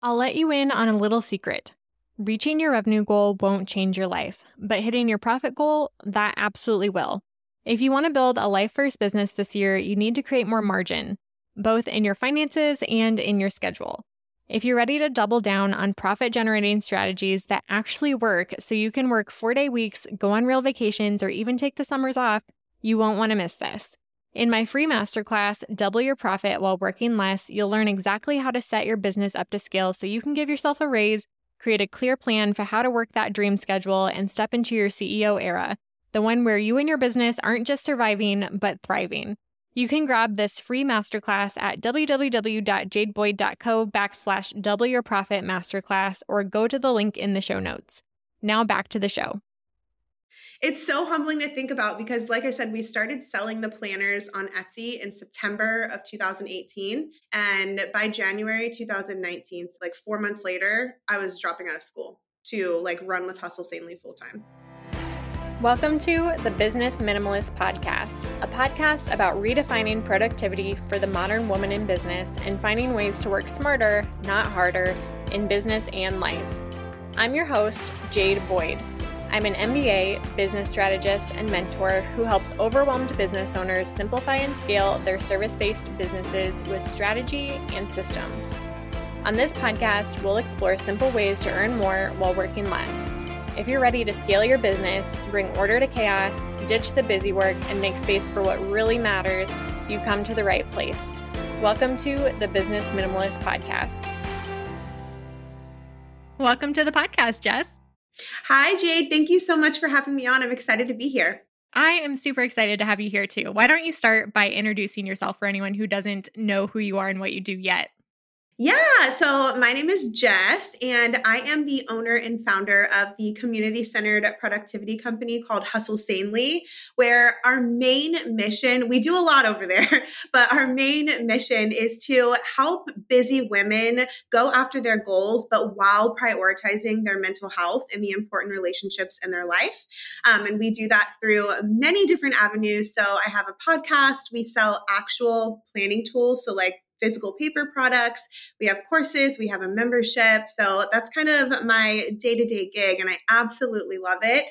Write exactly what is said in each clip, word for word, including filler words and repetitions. I'll let you in on a little secret. Reaching your revenue goal won't change your life, but hitting your profit goal, that absolutely will. If you want to build a life-first business this year, you need to create more margin, both in your finances and in your schedule. If you're ready to double down on profit-generating strategies that actually work so you can work four-day weeks, go on real vacations, or even take the summers off, you won't want to miss this. In my free masterclass, Double Your Profit While Working Less, you'll learn exactly how to set your business up to scale so you can give yourself a raise, create a clear plan for how to work that dream schedule, and step into your C E O era, the one where you and your business aren't just surviving, but thriving. You can grab this free masterclass at www.jadeboyd.co backslash double your profit masterclass or go to the link in the show notes. Now back to the show. It's so humbling to think about because, like I said, we started selling the planners on Etsy in September of two thousand eighteen. And by January two thousand nineteen, so like four months later, I was dropping out of school to like run with Hustle Sanely full time. Welcome to the Business Minimalist Podcast, a podcast about redefining productivity for the modern woman in business and finding ways to work smarter, not harder, in business and life. I'm your host, Jade Boyd. I'm an M B A, business strategist, and mentor who helps overwhelmed business owners simplify and scale their service-based businesses with strategy and systems. On this podcast, we'll explore simple ways to earn more while working less. If you're ready to scale your business, bring order to chaos, ditch the busy work, and make space for what really matters, you come to the right place. Welcome to the Business Minimalist Podcast. Welcome to the podcast, Jess. Hi, Jade. Thank you so much for having me on. I'm excited to be here. I am super excited to have you here too. Why don't you start by introducing yourself for anyone who doesn't know who you are and what you do yet? Yeah. So my name is Jess, and I am the owner and founder of the community-centered productivity company called Hustle Sanely, where our main mission, we do a lot over there, but our main mission is to help busy women go after their goals, but while prioritizing their mental health and the important relationships in their life. Um, and we do that through many different avenues. So I have a podcast. We sell actual planning tools. So like physical paper products. We have courses, we have a membership. So that's kind of my day-to-day gig, and I absolutely love it.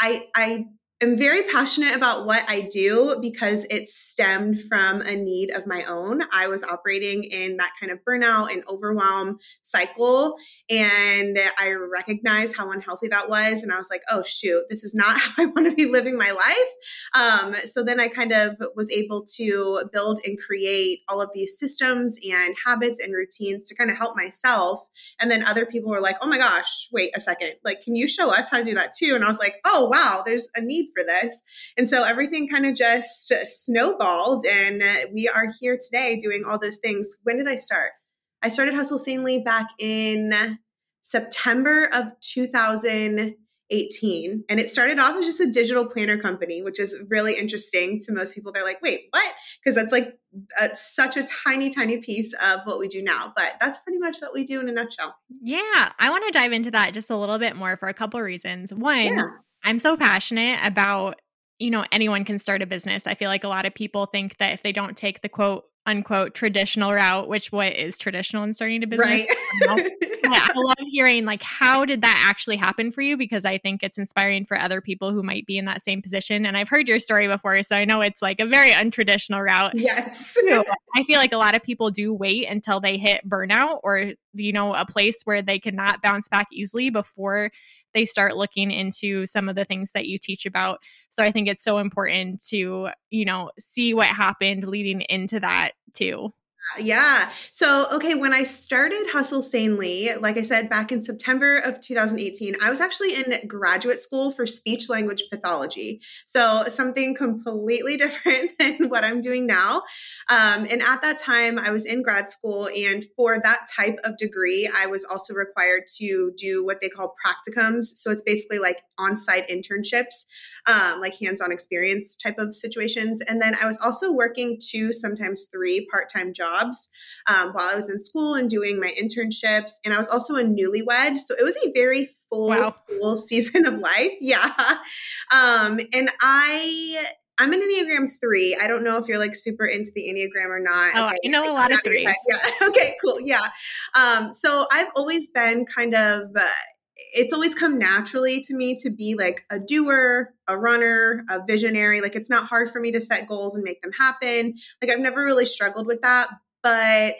I, I am very passionate about what I do because it stemmed from a need of my own. I was operating in that kind of burnout and overwhelm cycle, and I recognized how unhealthy that was. And I was like, oh shoot, this is not how I want to be living my life. Um, so then I kind of was able to build and create all of these systems and habits and routines to kind of help myself. And then other people were like, oh my gosh, wait a second. Like, can you show us how to do that too? And I was like, oh wow, there's a need for this. And so everything kind of just snowballed, and we are here today doing all those things. When did I start? I started Hustle Sanely back in September of two thousand eighteen. And it started off as just a digital planner company, which is really interesting to most people. They're like, wait, what? Because that's like a, such a tiny, tiny piece of what we do now. But that's pretty much what we do in a nutshell. Yeah. I want to dive into that just a little bit more for a couple of reasons. One, yeah. I'm so passionate about, you know, anyone can start a business. I feel like a lot of people think that if they don't take the quote unquote traditional route, which what is traditional in starting a business? Right. Yeah. I love hearing like, how did that actually happen for you? Because I think it's inspiring for other people who might be in that same position. And I've heard your story before, so I know it's like a very untraditional route. Yes. So I feel like a lot of people do wait until they hit burnout or, you know, a place where they cannot bounce back easily before they start looking into some of the things that you teach about. So I think it's so important to, you know, see what happened leading into that too. Yeah. So, okay, when I started Hustle Sanely, like I said, back in September of two thousand eighteen, I was actually in graduate school for speech language pathology. So something completely different than what I'm doing now. Um, and at that time, I was in grad school. And for that type of degree, I was also required to do what they call practicums. So it's basically like on-site internships, um, like hands-on experience type of situations. And then I was also working two, sometimes three part-time jobs. Jobs, um, while I was in school and doing my internships. And I was also a newlywed. So it was a very full, wow. full season of life. Yeah. Um, and I, I'm an Enneagram three. I don't know if you're like super into the Enneagram or not. Oh, okay. I know a lot of threes. Yeah. Okay, cool. Yeah. Um, so I've always been kind of, uh, it's always come naturally to me to be like a doer, a runner, a visionary. Like it's not hard for me to set goals and make them happen. Like I've never really struggled with that, but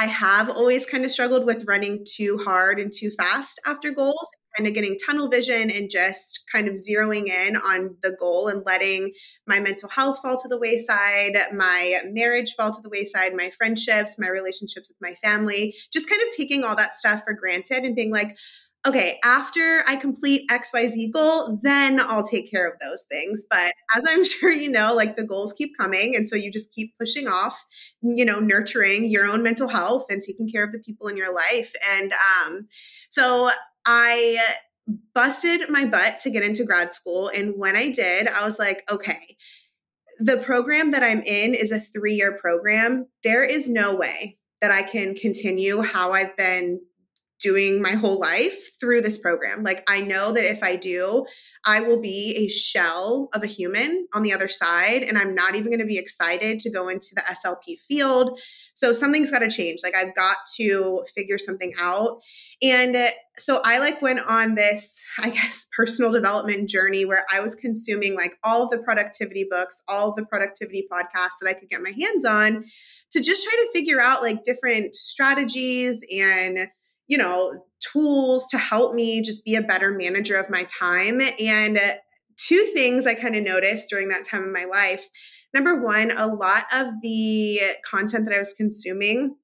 I have always kind of struggled with running too hard and too fast after goals, kind of getting tunnel vision and just kind of zeroing in on the goal and letting my mental health fall to the wayside, my marriage fall to the wayside, my friendships, my relationships with my family, just kind of taking all that stuff for granted and being like, okay, after I complete X Y Z goal, then I'll take care of those things. But as I'm sure you know, like the goals keep coming. And so you just keep pushing off, you know, nurturing your own mental health and taking care of the people in your life. And um, so I busted my butt to get into grad school. And when I did, I was like, okay, the program that I'm in is a three-year program. There is no way that I can continue how I've been doing my whole life through this program. Like, I know that if I do, I will be a shell of a human on the other side. And I'm not even going to be excited to go into the S L P field. So something's got to change. Like I've got to figure something out. And so I like went on this, I guess, personal development journey where I was consuming like all of the productivity books, all of the productivity podcasts that I could get my hands on to just try to figure out like different strategies and, you know, tools to help me just be a better manager of my time. And two things I kind of noticed during that time in my life. Number one, a lot of the content that I was consuming,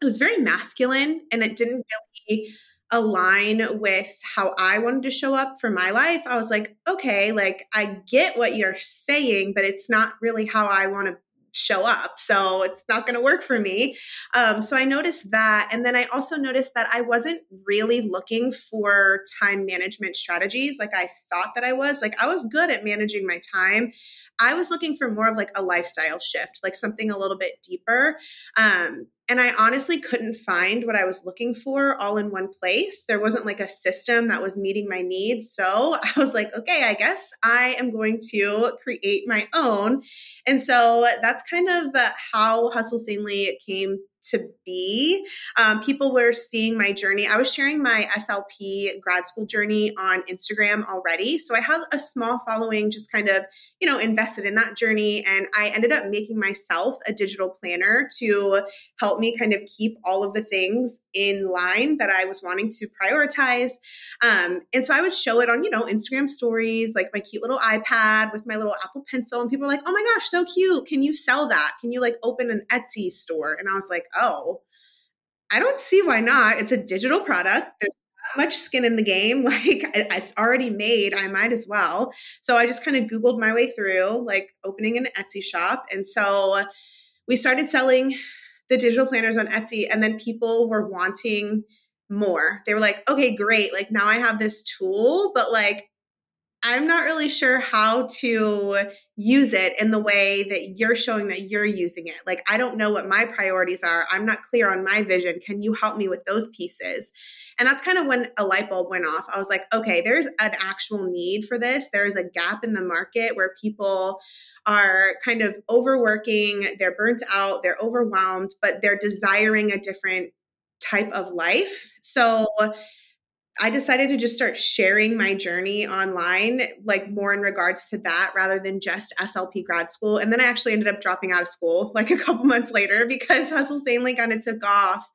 it was very masculine and it didn't really align with how I wanted to show up for my life. I was like, okay, like I get what you're saying, but it's not really how I want to show up. So it's not going to work for me. Um, so I noticed that. And then I also noticed that I wasn't really looking for time management strategies like I thought that I was. Like I was good at managing my time. I was looking for more of like a lifestyle shift, like something a little bit deeper. Um, and I honestly couldn't find what I was looking for all in one place. There wasn't like a system that was meeting my needs. So I was like, okay, I guess I am going to create my own. And so that's kind of how Hustle Sanely came to be. Um, people were seeing my journey. I was sharing my S L P grad school journey on Instagram already. So I had a small following just kind of, you know, invested in that journey. And I ended up making myself a digital planner to help me kind of keep all of the things in line that I was wanting to prioritize. Um, and so I would show it on, you know, Instagram stories, like my cute little iPad with my little Apple Pencil. And people were like, oh my gosh, so cute. Can you sell that? Can you like open an Etsy store? And I was like, oh, I don't see why not. It's a digital product. There's not much skin in the game. Like it's already made. I might as well. So I just kind of Googled my way through like opening an Etsy shop. And so we started selling the digital planners on Etsy, and then people were wanting more. They were like, okay, great. Like now I have this tool, but like, I'm not really sure how to use it in the way that you're showing that you're using it. Like, I don't know what my priorities are. I'm not clear on my vision. Can you help me with those pieces? And that's kind of when a light bulb went off. I was like, okay, there's an actual need for this. There's a gap in the market where people are kind of overworking, they're burnt out, they're overwhelmed, but they're desiring a different type of life. So I decided to just start sharing my journey online, like more in regards to that rather than just S L P grad school. And then I actually ended up dropping out of school like a couple months later because Hustle Sanely kind of took off.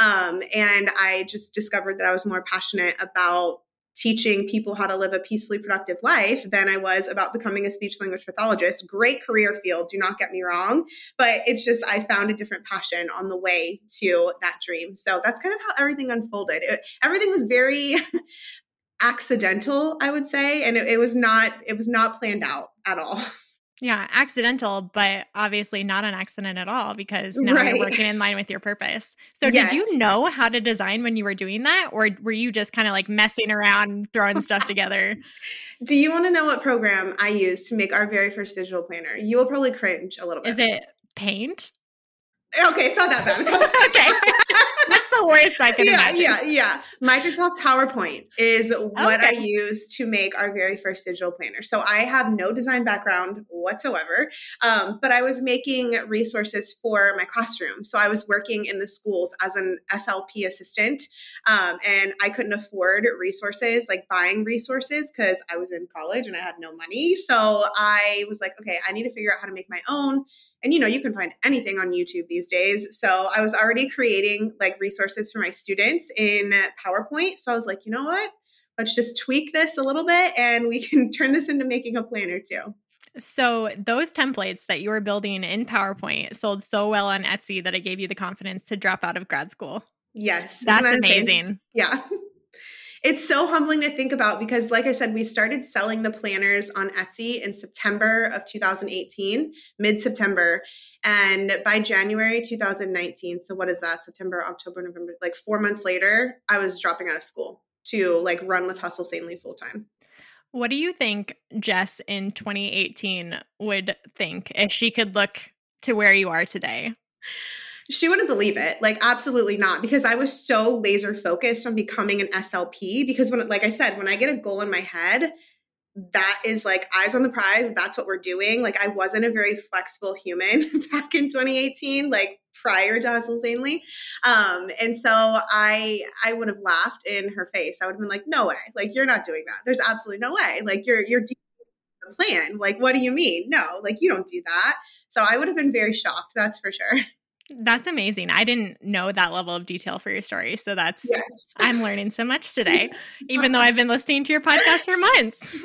Um, and I just discovered that I was more passionate about teaching people how to live a peacefully productive life than I was about becoming a speech language pathologist. Great career field, do not get me wrong, but it's just I found a different passion on the way to that dream. So that's kind of how everything unfolded. It, everything was very accidental, I would say, and it, it was not it was not planned out at all. Yeah, accidental, but obviously not an accident at all because now right. You're working in line with your purpose. So yes. Did you know how to design when you were doing that, or were you just kind of like messing around, throwing stuff together? Do you want to know what program I used to make our very first digital planner? You will probably cringe a little bit. Is it Paint? Okay, it's not that bad. Okay. That's the the worst I can yeah, imagine. Yeah, yeah, yeah. Microsoft PowerPoint is what okay. I use to make our very first digital planner. So I have no design background whatsoever, um, but I was making resources for my classroom. So I was working in the schools as an S L P assistant, um, and I couldn't afford resources, like buying resources, because I was in college and I had no money. So I was like, okay, I need to figure out how to make my own. And, you know, you can find anything on YouTube these days. So I was already creating like resources for my students in PowerPoint. So I was like, you know what, let's just tweak this a little bit and we can turn this into making a planner too. So those templates that you were building in PowerPoint sold so well on Etsy that it gave you the confidence to drop out of grad school. Yes. That's that amazing. Yeah. It's so humbling to think about because, like I said, we started selling the planners on Etsy in September of two thousand eighteen, mid-September, and by January two thousand nineteen, so what is that, September, October, November, like four months later, I was dropping out of school to like run with Hustle Sanely full-time. What do you think Jess in twenty eighteen would think if she could look to where you are today? She wouldn't believe it. Like, absolutely not. Because I was so laser focused on becoming an S L P. Because when, like I said, when I get a goal in my head, that is like eyes on the prize. That's what we're doing. Like, I wasn't a very flexible human back in twenty eighteen, like prior to Hustle Sanely. Um, and so I, I would have laughed in her face. I would have been like, no way. Like, you're not doing that. There's absolutely no way. Like, you're, you're deviating the plan. Like, what do you mean? No, like, you don't do that. So I would have been very shocked. That's for sure. That's amazing. I didn't know that level of detail for your story. So that's, yes. I'm learning so much today, even though I've been listening to your podcast for months.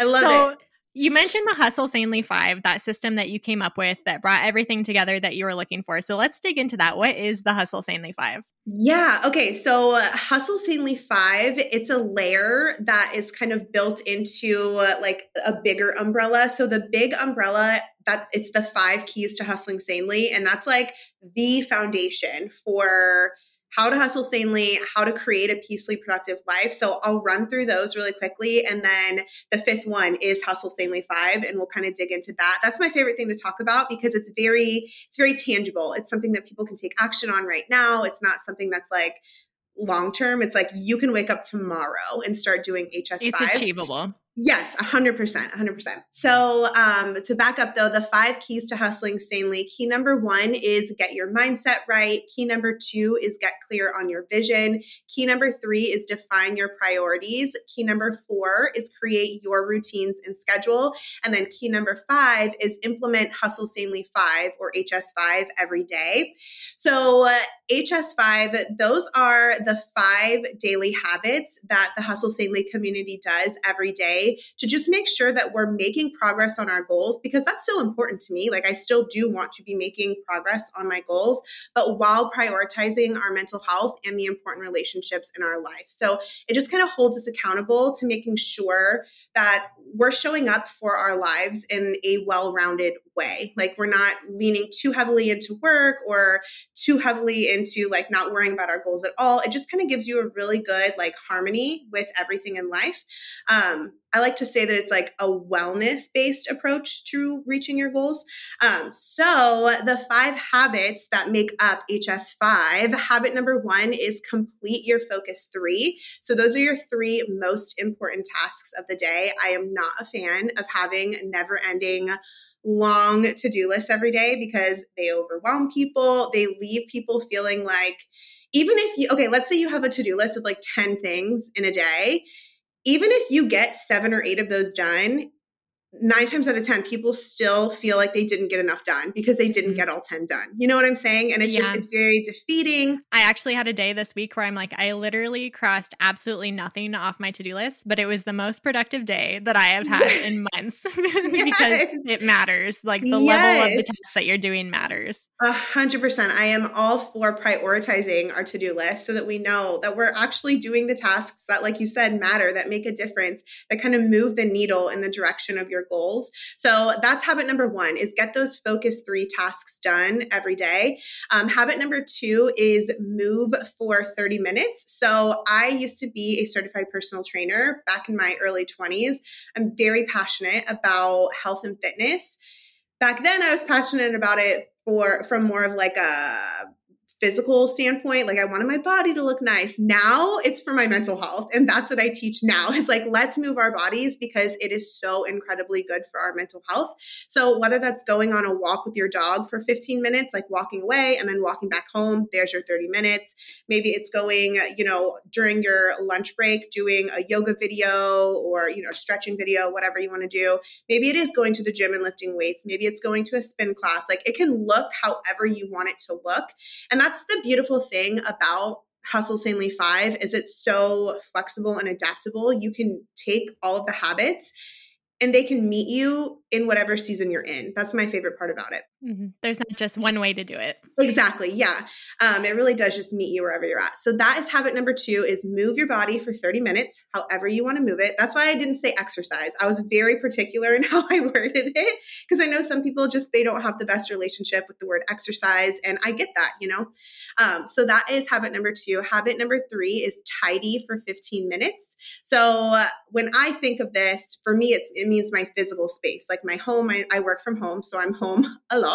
I love so, it. You mentioned the Hustle Sanely five, that system that you came up with that brought everything together that you were looking for. So let's dig into that. What is the Hustle Sanely five? Yeah. Okay. So uh, Hustle Sanely five, it's a layer that is kind of built into uh, like a bigger umbrella. So the big umbrella, that it's the five keys to hustling sanely. And that's like the foundation for how to hustle sanely, how to create a peacefully productive life. So I'll run through those really quickly. And then the fifth one is Hustle Sanely five. And we'll kind of dig into that. That's my favorite thing to talk about because it's very, it's very tangible. It's something that people can take action on right now. It's not something that's like long-term. It's like you can wake up tomorrow and start doing H S five. It's achievable. Yes, one hundred percent, one hundred percent. So um, to back up though, the five keys to hustling sanely, key number one is get your mindset right. Key number two is get clear on your vision. Key number three is define your priorities. Key number four is create your routines and schedule. And then key number five is implement Hustle Sanely five or H S five every day. So uh, H S five, those are the five daily habits that the Hustle Sanely community does every day to just make sure that we're making progress on our goals, because that's still important to me. Like, I still do want to be making progress on my goals, but while prioritizing our mental health and the important relationships in our life. So it just kind of holds us accountable to making sure that we're showing up for our lives in a well-rounded way. Like, we're not leaning too heavily into work or too heavily into like not worrying about our goals at all. It just kind of gives you a really good like harmony with everything in life. Um, I like to say that it's like a wellness-based approach to reaching your goals. Um, so the five habits that make up H S five, habit number one is complete your focus three. So those are your three most important tasks of the day. I am not a fan of having never-ending long to-do lists every day because they overwhelm people. They leave people feeling like, even if you, okay, let's say you have a to-do list of like ten things in a day. Even if you get seven or eight of those done, nine times out of ten, people still feel like they didn't get enough done because they didn't get all ten done. You know what I'm saying? And it's yeah. just, it's very defeating. I actually had a day this week where I'm like, I literally crossed absolutely nothing off my to-do list, but it was the most productive day that I have had in months because it matters. Like, the yes. level of the tasks that you're doing matters. A hundred percent. I am all for prioritizing our to-do list so that we know that we're actually doing the tasks that, like you said, matter, that make a difference, that kind of move the needle in the direction of your goals. So that's habit number one, is get those focus three tasks done every day. Um, habit number two is move for thirty minutes. So I used to be a certified personal trainer back in my early twenties. I'm very passionate about health and fitness. Back then I was passionate about it for, from more of like a physical standpoint. Like I wanted my body to look nice. Now it's for my mental health. And that's what I teach now is like, let's move our bodies because it is so incredibly good for our mental health. So whether that's going on a walk with your dog for fifteen minutes, like walking away and then walking back home, there's your thirty minutes. Maybe it's going, you know, during your lunch break, doing a yoga video or, you know, stretching video, whatever you want to do. Maybe it is going to the gym and lifting weights. Maybe it's going to a spin class. Like it can look however you want it to look. And that's the beautiful thing about Hustle Sanely five is it's so flexible and adaptable. You can take all of the habits and they can meet you in whatever season you're in. That's my favorite part about it. Mm-hmm. There's not just one way to do it. Exactly. Yeah. Um, it really does just meet you wherever you're at. So that is habit number two is move your body for thirty minutes, however you want to move it. That's why I didn't say exercise. I was very particular in how I worded it because I know some people just, they don't have the best relationship with the word exercise. And I get that, you know? Um, so that is habit number two. Habit number three is tidy for fifteen minutes. So uh, when I think of this, for me, it's, it means my physical space. Like my home, I, I work from home, so I'm home a lot.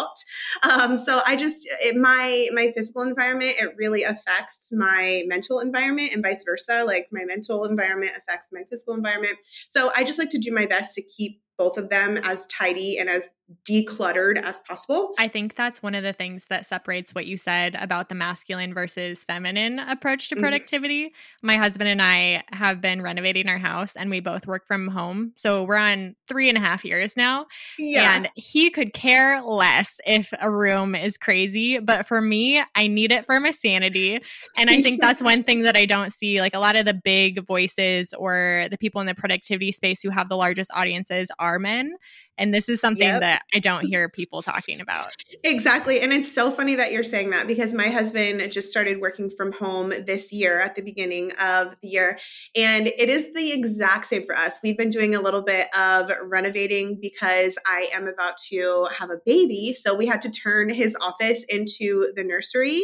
Um, so I just, it, my, my physical environment, it really affects my mental environment and vice versa. Like my mental environment affects my physical environment. So I just like to do my best to keep both of them as tidy and as decluttered as possible. I think that's one of the things that separates what you said about the masculine versus feminine approach to productivity. Mm-hmm. My husband and I have been renovating our house and we both work from home. So we're on three and a half years now. Yeah. And he could care less if a room is crazy. But for me, I need it for my sanity. And I think that's one thing that I don't see. Like a lot of the big voices or the people in the productivity space who have the largest audiences are men. And this is something yep. that I don't hear people talking about. Exactly. And it's so funny that you're saying that because my husband just started working from home this year at the beginning of the year. And it is the exact same for us. We've been doing a little bit of renovating because I am about to have a baby. So we had to turn his office into the nursery.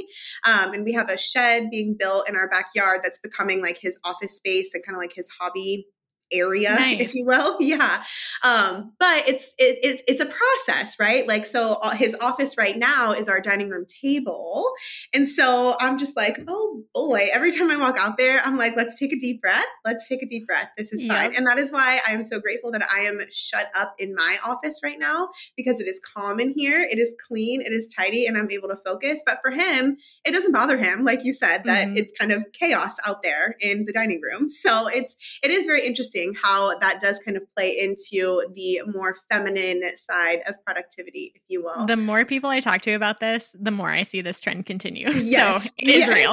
Um, and we have a shed being built in our backyard that's becoming like his office space and kind of like his hobby area, nice. If you will. Yeah. Um, but it's, it, it's, it's a process, right? Like, so his office right now is our dining room table. And so I'm just like, oh boy, every time I walk out there, I'm like, let's take a deep breath. Let's take a deep breath. This is fine. Yep. And that is why I am so grateful that I am shut up in my office right now because it is calm in here. It is clean. It is tidy and I'm able to focus. But for him, it doesn't bother him. Like you said, that mm-hmm. it's kind of chaos out there in the dining room. So it's, it is very interesting how that does kind of play into the more feminine side of productivity, if you will. The more people I talk to about this, the more I see this trend continue. Yes. So it is yes. real.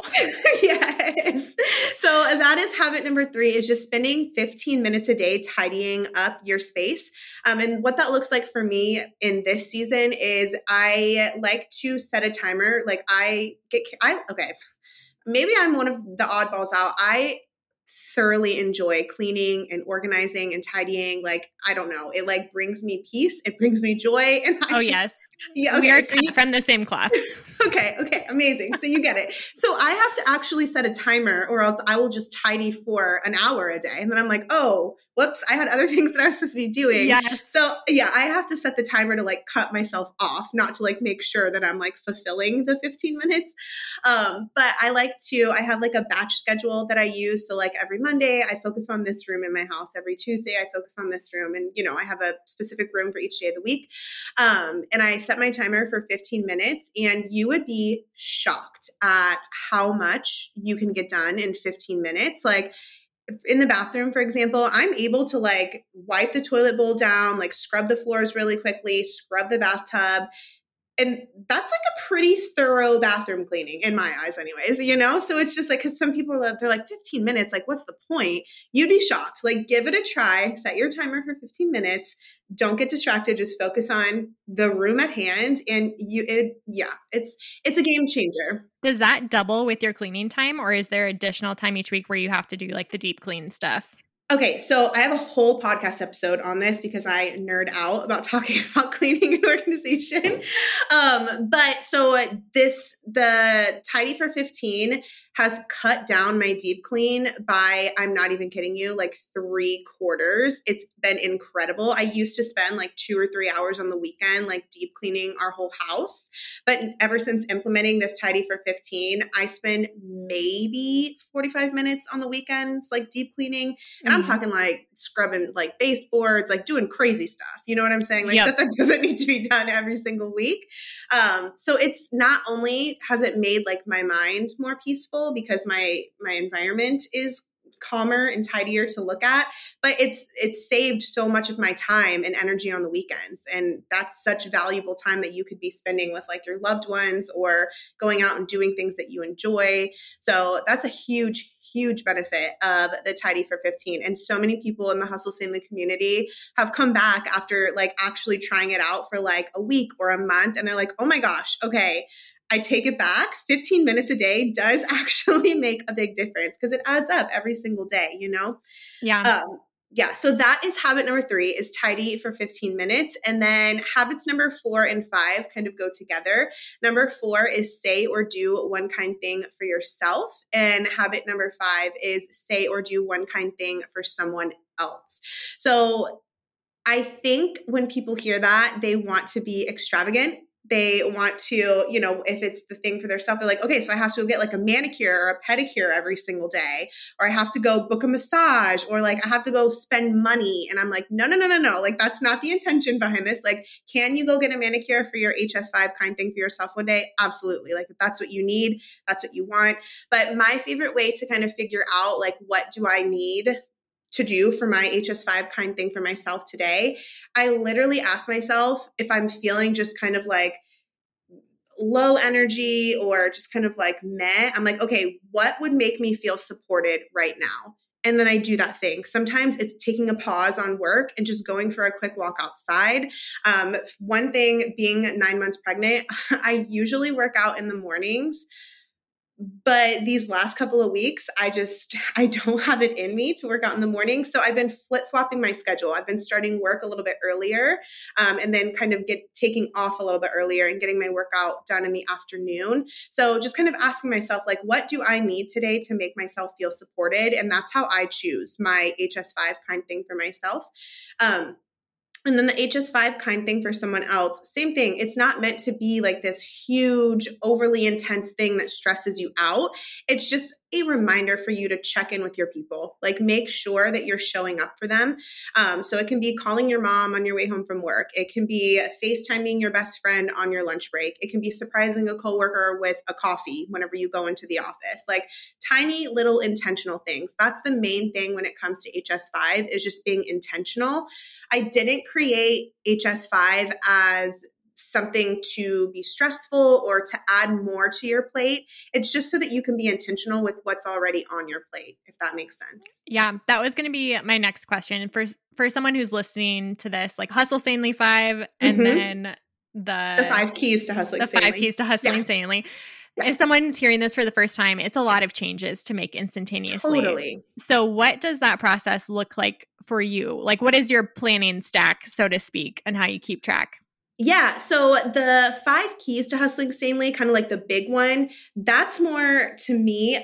Yes. So that is habit number three is just spending fifteen minutes a day tidying up your space. Um, and what that looks like for me in this season is I like to set a timer. Like I get, I okay, maybe I'm one of the oddballs out. I thoroughly enjoy cleaning and organizing and tidying. Like, I don't know. It like brings me peace. It brings me joy. And I oh, just, yes. Yeah. Okay. We are so you, from the same cloth. Okay. Okay. Amazing. So you get it. So I have to actually set a timer or else I will just tidy for an hour a day. And then I'm like, oh, whoops, I had other things that I was supposed to be doing. Yes. So yeah, I have to set the timer to like cut myself off, not to like make sure that I'm like fulfilling the fifteen minutes. Um, but I like to, I have like a batch schedule that I use. So like every Monday, I focus on this room in my house. Every Tuesday, I focus on this room. And, you know, I have a specific room for each day of the week. Um, and I set my timer for fifteen minutes and you would be shocked at how much you can get done in fifteen minutes. Like, in the bathroom, for example, I'm able to like wipe the toilet bowl down, like scrub the floors really quickly, scrub the bathtub. And that's like a pretty thorough bathroom cleaning in my eyes anyways, you know? So it's just like, cause some people are they're like fifteen minutes, like what's the point? You'd be shocked. Like give it a try, set your timer for fifteen minutes. Don't get distracted. Just focus on the room at hand. And you, it, yeah, it's, it's a game changer. Does that double with your cleaning time or is there additional time each week where you have to do like the deep clean stuff? Okay, so I have a whole podcast episode on this because I nerd out about talking about cleaning an organization. Um, but so this, the Tidy for fifteen has cut down my deep clean by, I'm not even kidding you, like three quarters. It's been incredible. I used to spend like two or three hours on the weekend, like deep cleaning our whole house. But ever since implementing this Tidy for fifteen, I spend maybe forty-five minutes on the weekends, like deep cleaning. And mm-hmm. I'm talking like scrubbing like baseboards, like doing crazy stuff. You know what I'm saying? Like yep. stuff that doesn't need to be done every single week. Um, so it's not only has it made like my mind more peaceful, because my my environment is calmer and tidier to look at, but it's it's saved so much of my time and energy on the weekends. And that's such valuable time that you could be spending with like your loved ones or going out and doing things that you enjoy. So that's a huge, huge benefit of the Tidy for fifteen. And so many people in the Hustle Sanely community have come back after like actually trying it out for like a week or a month. And they're like, oh my gosh, okay, I take it back. fifteen minutes a day does actually make a big difference because it adds up every single day, you know? Yeah. Um, yeah. So that is habit number three, is tidy for fifteen minutes. And then habits number four and five kind of go together. Number four is say or do one kind thing for yourself. And habit number five is say or do one kind thing for someone else. So I think when people hear that, they want to be extravagant. They want to, you know, if it's the thing for their self, they're like, okay, so I have to go get like a manicure or a pedicure every single day, or I have to go book a massage, or like, I have to go spend money. And I'm like, no, no, no, no, no. Like, that's not the intention behind this. Like, can you go get a manicure for your H S five kind thing for yourself one day? Absolutely. Like, if that's what you need, that's what you want. But my favorite way to kind of figure out like, what do I need to do for my H S five kind thing for myself today, I literally ask myself if I'm feeling just kind of like low energy or just kind of like meh. I'm like, okay, what would make me feel supported right now? And then I do that thing. Sometimes it's taking a pause on work and just going for a quick walk outside. Um, one thing, being nine months pregnant, I usually work out in the mornings. But these last couple of weeks, I just, I don't have it in me to work out in the morning. So I've been flip-flopping my schedule. I've been starting work a little bit earlier um, and then kind of get taking off a little bit earlier and getting my workout done in the afternoon. So just kind of asking myself, like, what do I need today to make myself feel supported? And that's how I choose my H S five kind thing for myself. Um, And then the H S five kind thing for someone else, same thing. It's not meant to be like this huge, overly intense thing that stresses you out. It's just a reminder for you to check in with your people, like make sure that you're showing up for them. Um, so it can be calling your mom on your way home from work. It can be FaceTiming your best friend on your lunch break. It can be surprising a coworker with a coffee whenever you go into the office, like tiny little intentional things. That's the main thing when it comes to H S five, is just being intentional. I didn't create H S five as something to be stressful or to add more to your plate. It's just so that you can be intentional with what's already on your plate, if that makes sense. Yeah, that was going to be my next question. And for, for someone who's listening to this, like Hustle Sanely five, and mm-hmm. then the, the five keys to hustling the Sanely. five keys to hustling yeah. Sanely. Yeah. If someone's hearing this for the first time, it's a lot of changes to make instantaneously. Totally. So what does that process look like for you? Like, what is your planning stack, so to speak, and how you keep track? Yeah. So the five keys to hustling sanely, kind of like the big one, that's more to me of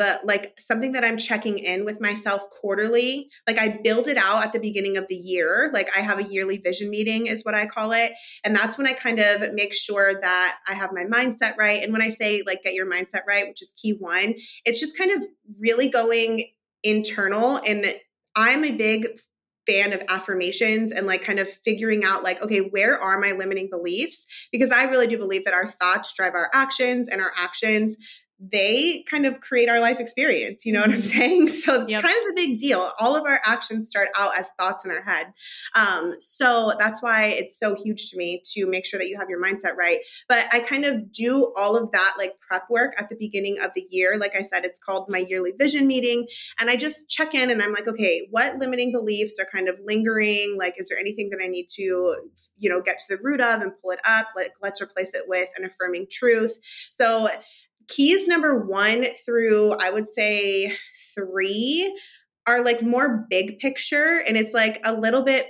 uh, like something that I'm checking in with myself quarterly. Like I build it out at the beginning of the year. Like I have a yearly vision meeting is what I call it. And that's when I kind of make sure that I have my mindset right. And when I say like get your mindset right, which is key one, it's just kind of really going internal. And I'm a big fan of affirmations and like kind of figuring out like, okay, where are my limiting beliefs? Because I really do believe that our thoughts drive our actions, and our actions, they kind of create our life experience. You know what I'm saying? So yep. It's kind of a big deal. All of our actions start out as thoughts in our head. Um, so that's why it's so huge to me to make sure that you have your mindset right. But I kind of do all of that like prep work at the beginning of the year. Like I said, it's called my yearly vision meeting. And I just check in and I'm like, okay, what limiting beliefs are kind of lingering? Like, is there anything that I need to, you know, get to the root of and pull it up? Like, let's replace it with an affirming truth. So keys number one through, I would say, three are like more big picture. And it's like a little bit,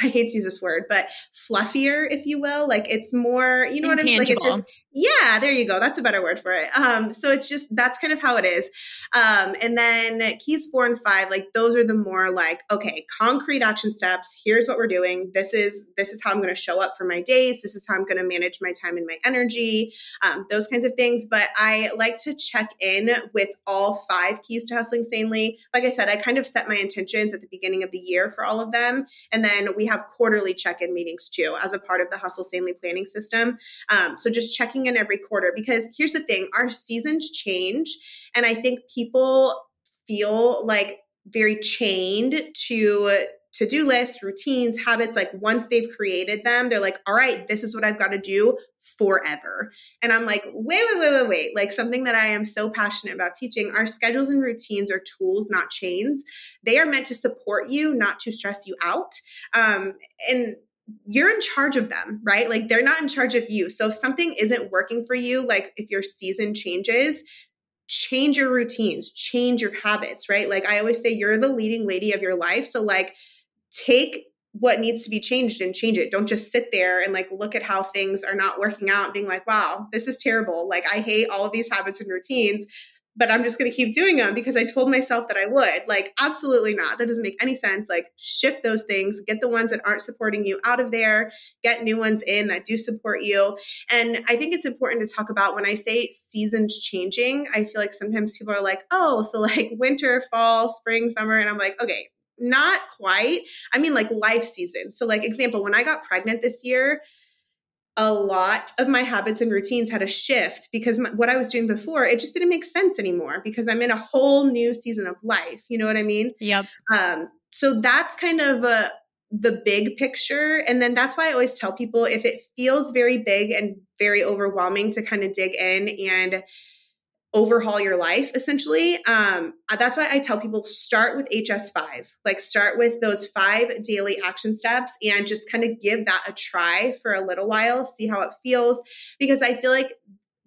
I hate to use this word, but fluffier, if you will. Like it's more, you know Intangible. What I'm saying? Like it's just, yeah, there you go. That's a better word for it. Um, so it's just, that's kind of how it is. Um, and then keys four and five, like those are the more like, okay, concrete action steps. Here's what we're doing. This is, this is how I'm going to show up for my days. This is how I'm going to manage my time and my energy, um, those kinds of things. But I like to check in with all five keys to Hustling Sanely. Like I said, I kind of set my intentions at the beginning of the year for all of them. And then we have quarterly check-in meetings too, as a part of the Hustle Sanely planning system. Um, so just checking in every quarter, because here's the thing, our seasons change. And I think people feel like very chained to to-do lists, routines, habits. Like once they've created them, they're like, all right, this is what I've got to do forever. And I'm like, wait, wait, wait, wait, wait. Like something that I am so passionate about teaching, our schedules and routines are tools, not chains. They are meant to support you, not to stress you out. Um, and you're in charge of them, right? Like they're not in charge of you. So if something isn't working for you, like if your season changes, change your routines, change your habits, right? Like I always say, you're the leading lady of your life. So like, take what needs to be changed and change it. Don't just sit there and like look at how things are not working out and being like, wow, this is terrible. Like I hate all of these habits and routines, but I'm just going to keep doing them because I told myself that I would. Like, absolutely not. That doesn't make any sense. Like shift those things, get the ones that aren't supporting you out of there, get new ones in that do support you. And I think it's important to talk about when I say seasons changing, I feel like sometimes people are like, oh, so like winter, fall, spring, summer. And I'm like, okay, not quite. I mean, like life season. So like example, when I got pregnant this year, a lot of my habits and routines had a shift because my, what I was doing before, it just didn't make sense anymore because I'm in a whole new season of life. You know what I mean? Yep. Um, so that's kind of a, the big picture. And then that's why I always tell people if it feels very big and very overwhelming to kind of dig in and overhaul your life, essentially. Um, that's why I tell people start with H S five, like start with those five daily action steps and just kind of give that a try for a little while, see how it feels. Because I feel like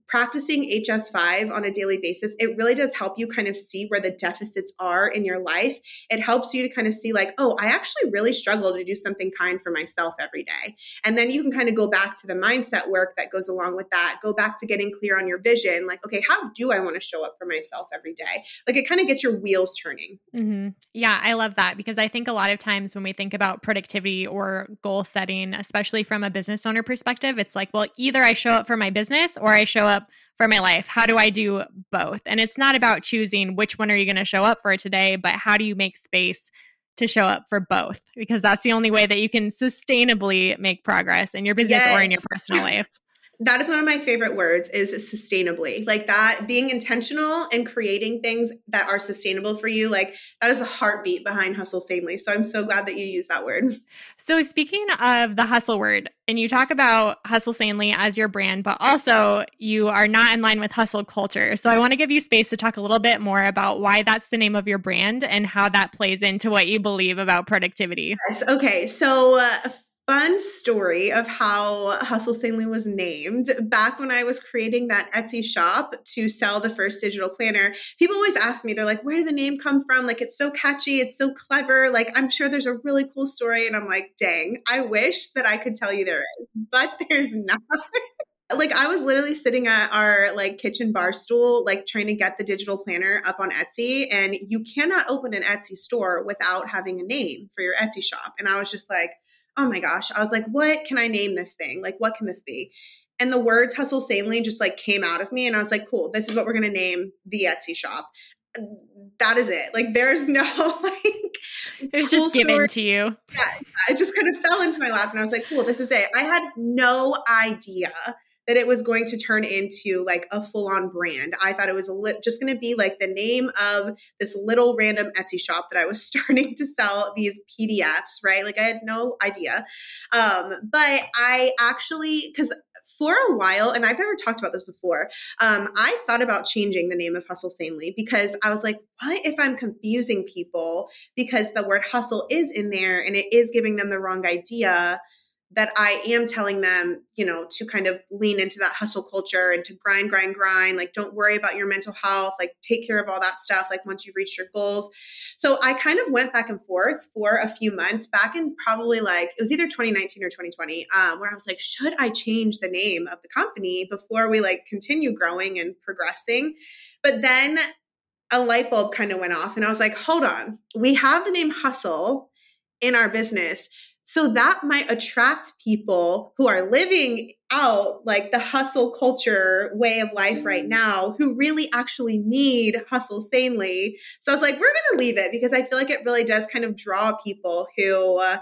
practicing H S five on a daily basis, it really does help you kind of see where the deficits are in your life. It helps you to kind of see like, oh, I actually really struggle to do something kind for myself every day. And then you can kind of go back to the mindset work that goes along with that. Go back to getting clear on your vision. Like, okay, how do I want to show up for myself every day? Like it kind of gets your wheels turning. Mm-hmm. Yeah, I love that because I think a lot of times when we think about productivity or goal setting, especially from a business owner perspective, it's like, well, either I show up for my business or I show up for my life. How do I do both? And it's not about choosing which one are you going to show up for today, but how do you make space to show up for both? Because that's the only way that you can sustainably make progress in your business yes. or in your personal life. That is one of my favorite words is sustainably. Like that, being intentional and creating things that are sustainable for you, like that is a heartbeat behind Hustle Sanely. So I'm so glad that you use that word. So speaking of the hustle word, and you talk about Hustle Sanely as your brand, but also you are not in line with hustle culture. So I want to give you space to talk a little bit more about why that's the name of your brand and how that plays into what you believe about productivity. Yes. Okay. So uh, fun story of how Hustle Sanely was named. Back when I was creating that Etsy shop to sell the first digital planner, people always ask me, they're like, where did the name come from? Like, it's so catchy. It's so clever. Like, I'm sure there's a really cool story. And I'm like, dang, I wish that I could tell you there is, but there's not. Like I was literally sitting at our like kitchen bar stool, like trying to get the digital planner up on Etsy. And you cannot open an Etsy store without having a name for your Etsy shop. And I was just like, oh my gosh. I was like, what can I name this thing? Like, what can this be? And the words Hustle Sanely just like came out of me. And I was like, cool, this is what we're going to name the Etsy shop. That is it. Like, there's no like, it was cool just given story. To you. Yeah, it just kind of fell into my lap. And I was like, cool, this is it. I had no idea that it was going to turn into like a full-on brand. I thought it was a li- just going to be like the name of this little random Etsy shop that I was starting to sell these P D Fs, right? Like I had no idea. Um, but I actually, because for a while, and I've never talked about this before, um, I thought about changing the name of Hustle Sanely because I was like, what if I'm confusing people because the word hustle is in there and it is giving them the wrong idea that I am telling them, you know, to kind of lean into that hustle culture and to grind, grind, grind, like, don't worry about your mental health, like, take care of all that stuff, like, once you've reached your goals. So I kind of went back and forth for a few months back in probably like, it was either twenty nineteen or twenty twenty, um, where I was like, should I change the name of the company before we like continue growing and progressing? But then a light bulb kind of went off and I was like, hold on, we have the name Hustle in our business. So that might attract people who are living out like the hustle culture way of life right now, who really actually need Hustle Sanely. So I was like, we're going to leave it because I feel like it really does kind of draw people who uh,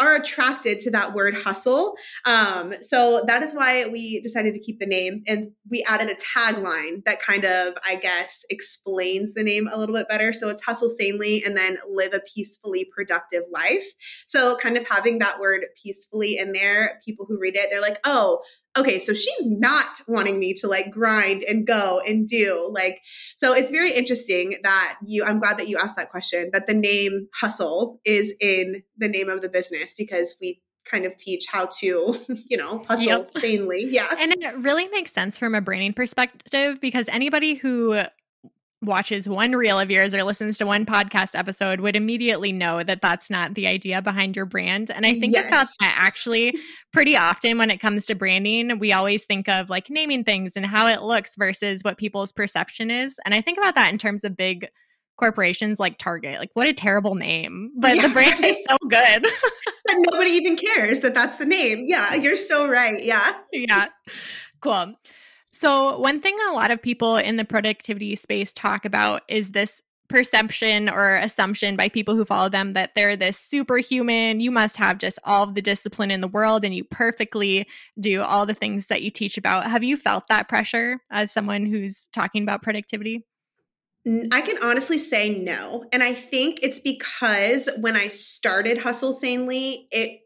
are attracted to that word hustle. Um, so that is why we decided to keep the name, and we added a tagline that kind of, I guess, explains the name a little bit better. So it's Hustle Sanely and then live a peacefully productive life. So kind of having that word peacefully in there, people who read it, they're like, oh, okay, so she's not wanting me to like grind and go and do like, so it's very interesting that you, I'm glad that you asked that question, that the name Hustle is in the name of the business, because we kind of teach how to, you know, hustle yep. sanely. Yeah. And it really makes sense from a branding perspective, because anybody who watches one reel of yours or listens to one podcast episode would immediately know that that's not the idea behind your brand. And I think yes. about that actually pretty often when it comes to branding. We always think of like naming things and how it looks versus what people's perception is. And I think about that in terms of big corporations like Target. Like, what a terrible name, but yeah, the brand right. is so good. And nobody even cares that that's the name. Yeah, you're so right. Yeah. Yeah. Cool. So one thing a lot of people in the productivity space talk about is this perception or assumption by people who follow them that they're this superhuman, you must have just all of the discipline in the world and you perfectly do all the things that you teach about. Have you felt that pressure as someone who's talking about productivity? I can honestly say no. And I think it's because when I started Hustle Sanely, it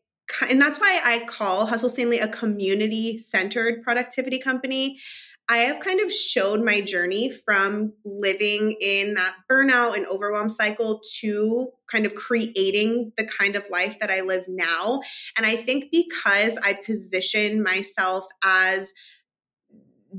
And that's why I call Hustle Sanely a community-centered productivity company. I have kind of showed my journey from living in that burnout and overwhelm cycle to kind of creating the kind of life that I live now. And I think because I position myself as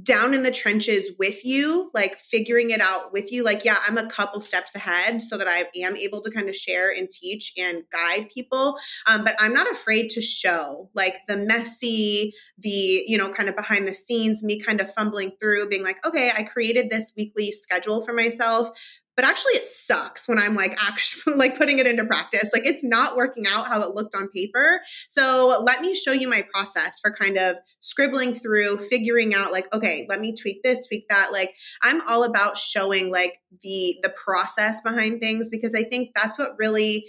down in the trenches with you, like figuring it out with you. Like, yeah, I'm a couple steps ahead so that I am able to kind of share and teach and guide people. Um, but I'm not afraid to show like the messy, the, you know, kind of behind the scenes, me kind of fumbling through being like, okay, I created this weekly schedule for myself, but actually it sucks when I'm like actually like putting it into practice. Like it's not working out how it looked on paper. So let me show you my process for kind of scribbling through, figuring out like, okay, let me tweak this, tweak that. Like I'm all about showing like the, the process behind things, because I think that's what really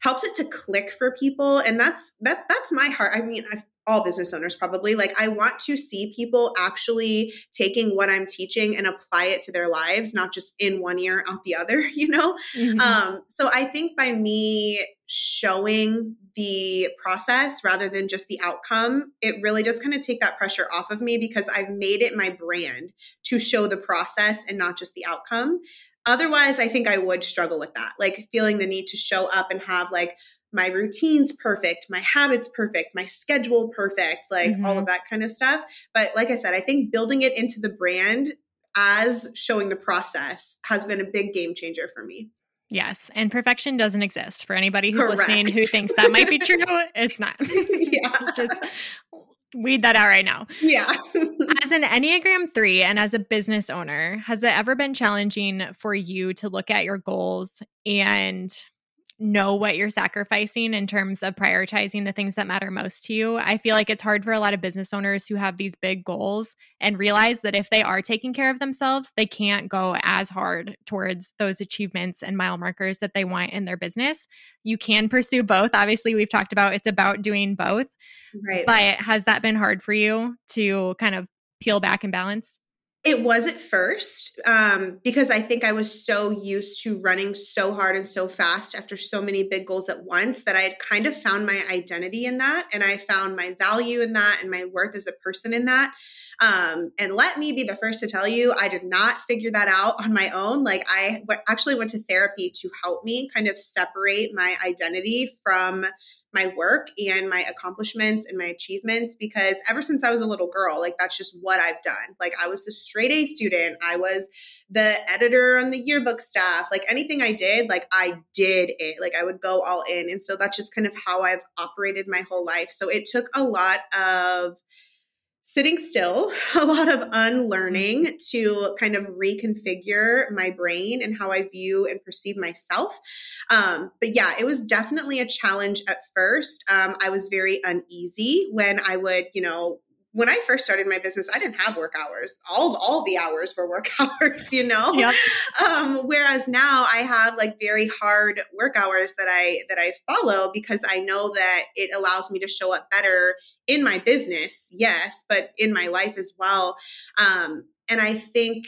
helps it to click for people. And that's, that, that's my heart. I mean, I've, all business owners probably, like I want to see people actually taking what I'm teaching and apply it to their lives, not just in one ear, out the other, you know? Mm-hmm. Um, so I think by me showing the process rather than just the outcome, it really does kind of take that pressure off of me, because I've made it my brand to show the process and not just the outcome. Otherwise, I think I would struggle with that, like feeling the need to show up and have like my routine's perfect, my habits perfect, my schedule perfect, like mm-hmm. all of that kind of stuff. But like I said, I think building it into the brand as showing the process has been a big game changer for me. Yes. And perfection doesn't exist for anybody who's Correct. Listening who thinks that might be true. It's not. Yeah. Just weed that out right now. Yeah. As an Enneagram three and as a business owner, has it ever been challenging for you to look at your goals and know what you're sacrificing in terms of prioritizing the things that matter most to you? I feel like it's hard for a lot of business owners who have these big goals and realize that if they are taking care of themselves, they can't go as hard towards those achievements and mile markers that they want in their business. You can pursue both. Obviously, we've talked about it's about doing both. Right. But has that been hard for you to kind of peel back and balance? It was at first, um, because I think I was so used to running so hard and so fast after so many big goals at once that I had kind of found my identity in that. And I found my value in that and my worth as a person in that. Um, and let me be the first to tell you, I did not figure that out on my own. Like I w- actually went to therapy to help me kind of separate my identity from my work and my accomplishments and my achievements, because ever since I was a little girl, like that's just what I've done. Like I was the straight A student. I was the editor on the yearbook staff, like anything I did, like I did it, like I would go all in. And so that's just kind of how I've operated my whole life. So it took a lot of sitting still, a lot of unlearning to kind of reconfigure my brain and how I view and perceive myself. Um, but yeah, it was definitely a challenge at first. Um, I was very uneasy when I would, you know, when I first started my business, I didn't have work hours. All all the hours were work hours, you know? Yep. Um, whereas now I have like very hard work hours that I that I follow because I know that it allows me to show up better in my business, yes, but in my life as well. Um, and I think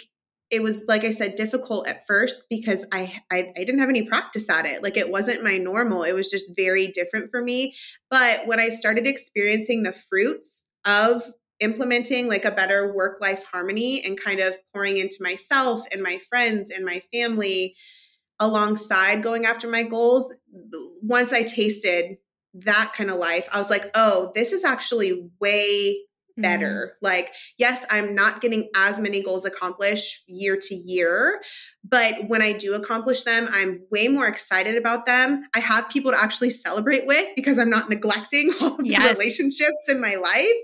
it was, like I said, difficult at first because I, I I didn't have any practice at it. Like it wasn't my normal. It was just very different for me. But when I started experiencing the fruits of implementing like a better work-life harmony and kind of pouring into myself and my friends and my family alongside going after my goals, once I tasted that kind of life, I was like, oh, this is actually way better. Mm-hmm. Like, yes, I'm not getting as many goals accomplished year to year, but when I do accomplish them, I'm way more excited about them. I have people to actually celebrate with because I'm not neglecting all of yes. the relationships in my life.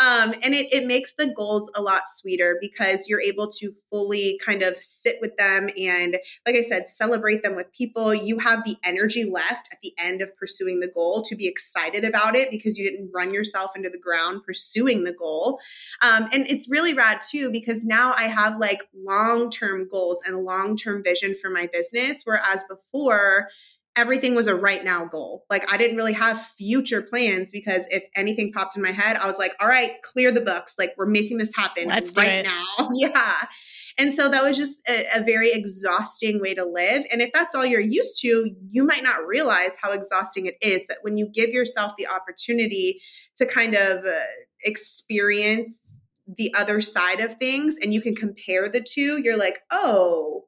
Um, and it, it makes the goals a lot sweeter because you're able to fully kind of sit with them. And like I said, celebrate them with people. You have the energy left at the end of pursuing the goal to be excited about it because you didn't run yourself into the ground pursuing the goal. Um, and it's really rad too, because now I have like long-term goals and long long-term vision for my business, whereas before everything was a right now goal. Like I didn't really have future plans because if anything popped in my head, I was like, all right, clear the books. Like we're making this happen Let's right now. Yeah. And so that was just a, a very exhausting way to live. And if that's all you're used to, you might not realize how exhausting it is. But when you give yourself the opportunity to kind of uh, experience the other side of things and you can compare the two, you're like, oh,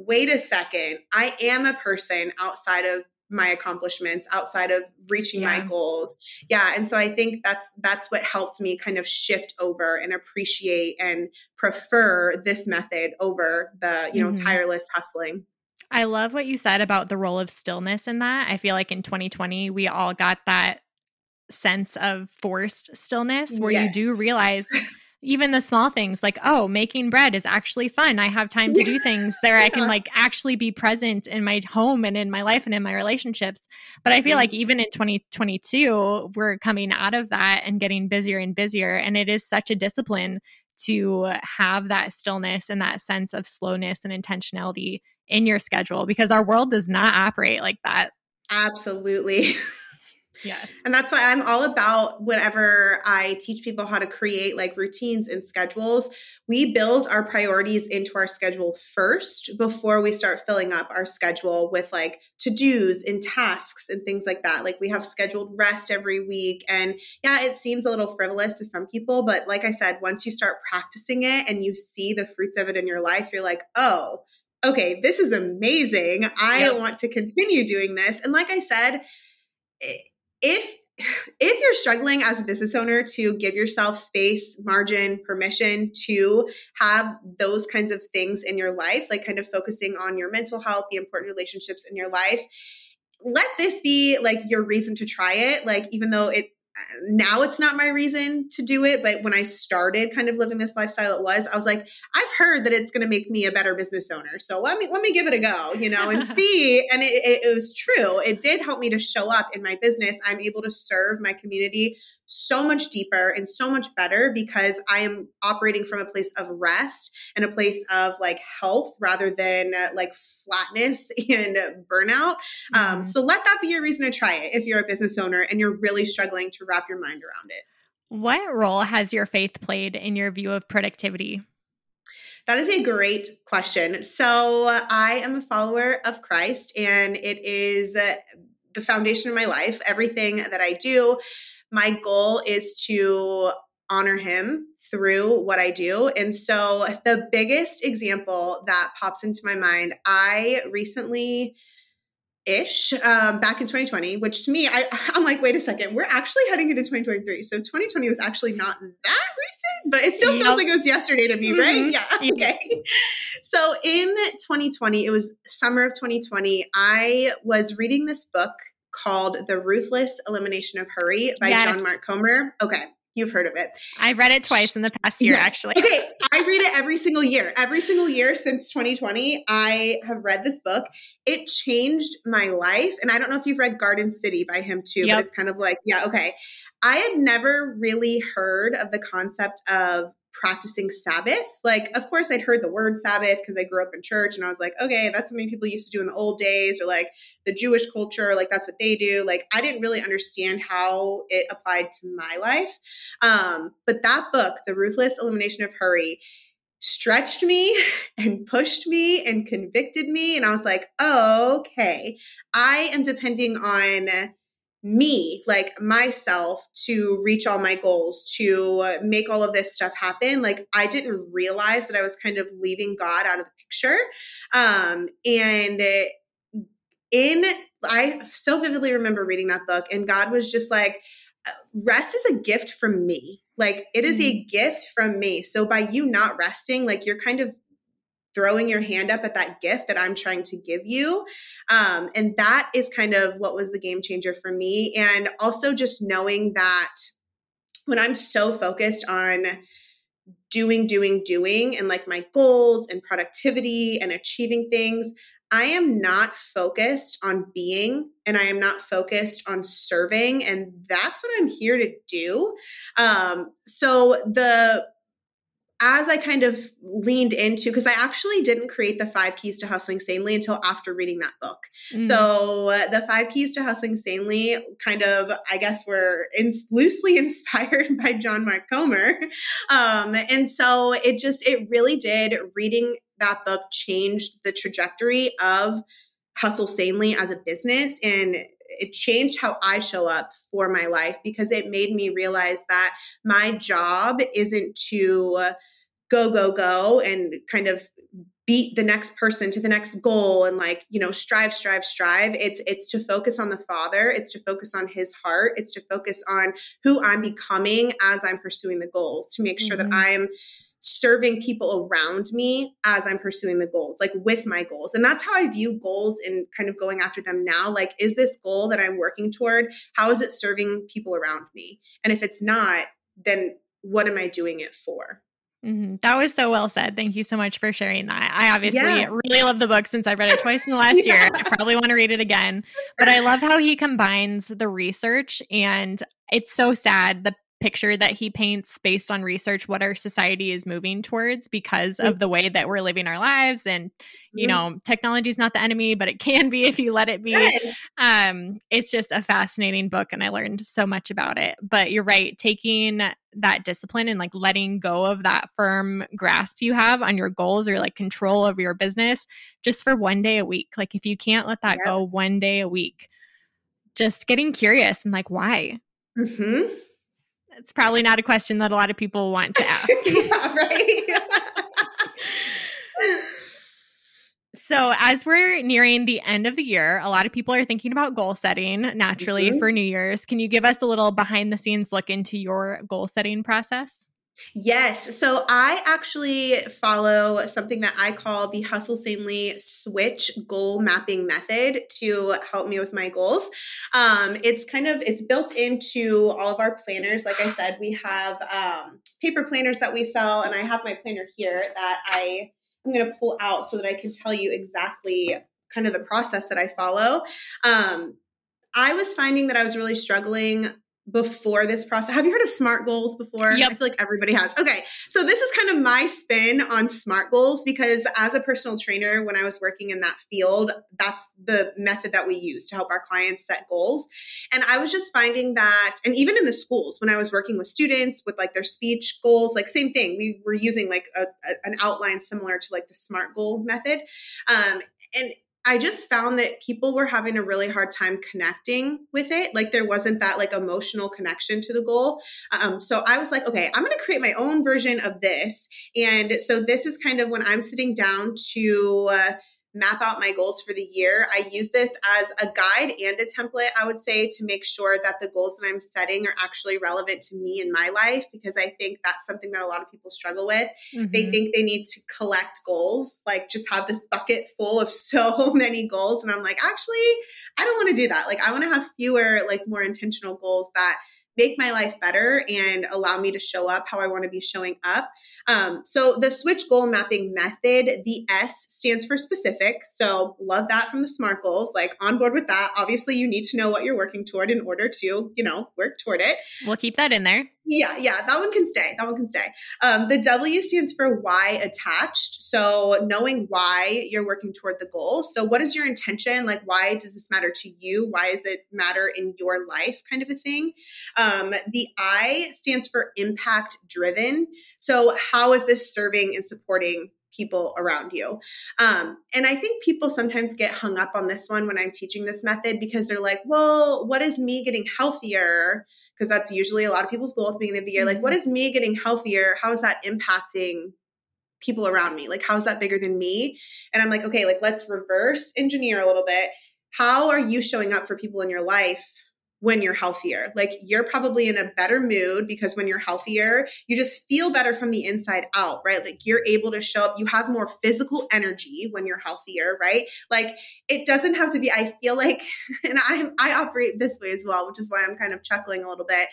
wait a second. I am a person outside of my accomplishments, outside of reaching yeah. my goals. Yeah. And so I think that's, that's what helped me kind of shift over and appreciate and prefer this method over the, you know, mm-hmm. tireless hustling. I love what you said about the role of stillness in that. I feel like in twenty twenty, we all got that sense of forced stillness where yes. you do realize even the small things like, oh, making bread is actually fun. I have time to do things there. I can like actually be present in my home and in my life and in my relationships. But I feel like even in twenty twenty-two, we're coming out of that and getting busier and busier. And it is such a discipline to have that stillness and that sense of slowness and intentionality in your schedule because our world does not operate like that. Absolutely. Yes. And that's why I'm all about whenever I teach people how to create like routines and schedules, we build our priorities into our schedule first before we start filling up our schedule with like to-dos and tasks and things like that. Like we have scheduled rest every week. And yeah, it seems a little frivolous to some people, but like I said, once you start practicing it and you see the fruits of it in your life, you're like, oh, okay, this is amazing. I yeah. want to continue doing this. And like I said, it, If if you're struggling as a business owner to give yourself space, margin, permission to have those kinds of things in your life, like kind of focusing on your mental health, the important relationships in your life, let this be like your reason to try it. Like even though it now it's not my reason to do it, but when I started kind of living this lifestyle, it was, I was like, I've heard that it's going to make me a better business owner. So let me, let me give it a go, you know, and see. And it, it, it was true. It did help me to show up in my business. I'm able to serve my community so much deeper and so much better because I am operating from a place of rest and a place of like health rather than uh, like flatness and burnout. Um, mm-hmm. So let that be your reason to try it if you're a business owner and you're really struggling to wrap your mind around it. What role has your faith played in your view of productivity? That is a great question. So uh, I am a follower of Christ and it is uh, the foundation of my life. Everything that I do, my goal is to honor him through what I do. And so the biggest example that pops into my mind, I recently ish, um, back in twenty twenty, which to me, I, I'm like, wait a second, we're actually heading into twenty twenty-three. So twenty twenty was actually not that recent, but it still yep. feels like it was yesterday to me, mm-hmm. right? Yeah. Okay. Yep. So in twenty twenty, it was summer of twenty twenty. I was reading this book called The Ruthless Elimination of Hurry by yes. John Mark Comer. Okay. You've heard of it. I've read it twice in the past year, yes. actually. Okay. I read it every single year. Every single year since twenty twenty, I have read this book. It changed my life. And I don't know if you've read Garden City by him too, yep. but it's kind of like, yeah, okay. I had never really heard of the concept of practicing Sabbath. Like, of course, I'd heard the word Sabbath because I grew up in church and I was like, okay, that's something people used to do in the old days, or like the Jewish culture, like that's what they do. Like, I didn't really understand how it applied to my life. Um, but that book, The Ruthless Elimination of Hurry, stretched me and pushed me and convicted me. And I was like, oh, okay, I am depending on me, like myself, to reach all my goals, to make all of this stuff happen. Like, I didn't realize that I was kind of leaving God out of the picture. Um, and in, I so vividly remember reading that book, and God was just like, rest is a gift from me. Like, it is a gift from me. So by you not resting, like, you're kind of throwing your hand up at that gift that I'm trying to give you. Um, and that is kind of what was the game changer for me. And also just knowing that when I'm so focused on doing, doing, doing, and like my goals and productivity and achieving things, I am not focused on being, and I am not focused on serving. And that's what I'm here to do. Um, so the As I kind of leaned into, because I actually didn't create the five keys to hustling sanely until after reading that book. Mm. So uh, the five keys to hustling sanely kind of, I guess, were in, loosely inspired by John Mark Comer. Um, and so it just, it really did, reading that book changed the trajectory of Hustle Sanely as a business. And it changed how I show up for my life, because it made me realize that my job isn't to go, go, go and kind of beat the next person to the next goal and, like, you know, strive, strive, strive. It's, it's to focus on the Father. It's to focus on His heart. It's to focus on who I'm becoming as I'm pursuing the goals, to make sure mm-hmm. that I'm serving people around me as I'm pursuing the goals, like with my goals. And that's how I view goals and kind of going after them now. Like, is this goal that I'm working toward, how is it serving people around me? And if it's not, then what am I doing it for? Mm-hmm. That was so well said. Thank you so much for sharing that. I obviously yeah. really love the book since I've read it twice in the last yeah. year. I probably want to read it again, but I love how he combines the research, and it's so sad, the picture that he paints based on research, what our society is moving towards because of the way that we're living our lives. And, you mm-hmm. know, technology is not the enemy, but it can be if you let it be. Yes. Um, it's just a fascinating book, and I learned so much about it. But you're right, taking that discipline and like letting go of that firm grasp you have on your goals or like control over your business just for one day a week. Like, if you can't let that yep. go one day a week, just getting curious and like, why? Mm-hmm. It's probably not a question that a lot of people want to ask. Yeah, right? So as we're nearing the end of the year, a lot of people are thinking about goal setting naturally mm-hmm. for New Year's. Can you give us a little behind the scenes look into your goal setting process? Yes. So I actually follow something that I call the Hustle Sanely Switch goal mapping method to help me with my goals. Um, it's kind of, it's built into all of our planners. Like I said, we have um, paper planners that we sell, and I have my planner here that I am going to pull out so that I can tell you exactly kind of the process that I follow. Um, I was finding that I was really struggling before this process. Have you heard of SMART goals before? Yep. I feel like everybody has. Okay. So this is kind of my spin on SMART goals, because as a personal trainer, when I was working in that field, that's the method that we use to help our clients set goals. And I was just finding that, and even in the schools, when I was working with students with like their speech goals, like same thing, we were using like a, a, an outline similar to like the SMART goal method. Um, and I just found that people were having a really hard time connecting with it. Like, there wasn't that like emotional connection to the goal. Um, so I was like, okay, I'm going to create my own version of this. And so this is kind of when I'm sitting down to uh, map out my goals for the year. I use this as a guide and a template, I would say, to make sure that the goals that I'm setting are actually relevant to me in my life, because I think that's something that a lot of people struggle with. Mm-hmm. They think they need to collect goals, like just have this bucket full of so many goals. And I'm like, actually, I don't want to do that. Like, I want to have fewer, like more intentional goals that make my life better and allow me to show up how I want to be showing up. Um, so the switch goal mapping method, the S stands for specific. So love that from the SMART goals, like on board with that. Obviously you need to know what you're working toward in order to, you know, work toward it. We'll keep that in there. Yeah, yeah, that one can stay. That one can stay. Um, the W stands for why attached. So knowing why you're working toward the goal. So what is your intention? Like, why does this matter to you? Why does it matter in your life, kind of a thing? Um, the I stands for impact driven. So how is this serving and supporting people around you? Um, and I think people sometimes get hung up on this one when I'm teaching this method, because they're like, well, what is me getting healthier? Because that's usually a lot of people's goal at the beginning of the year. Like, what is me getting healthier? How is that impacting people around me? Like, how is that bigger than me? And I'm like, okay, like let's reverse engineer a little bit. How are you showing up for people in your life when you're healthier? Like, you're probably in a better mood, because when you're healthier, you just feel better from the inside out, right? Like, you're able to show up, you have more physical energy when you're healthier, right? Like, it doesn't have to be, I feel like, and I I operate this way as well, which is why I'm kind of chuckling a little bit,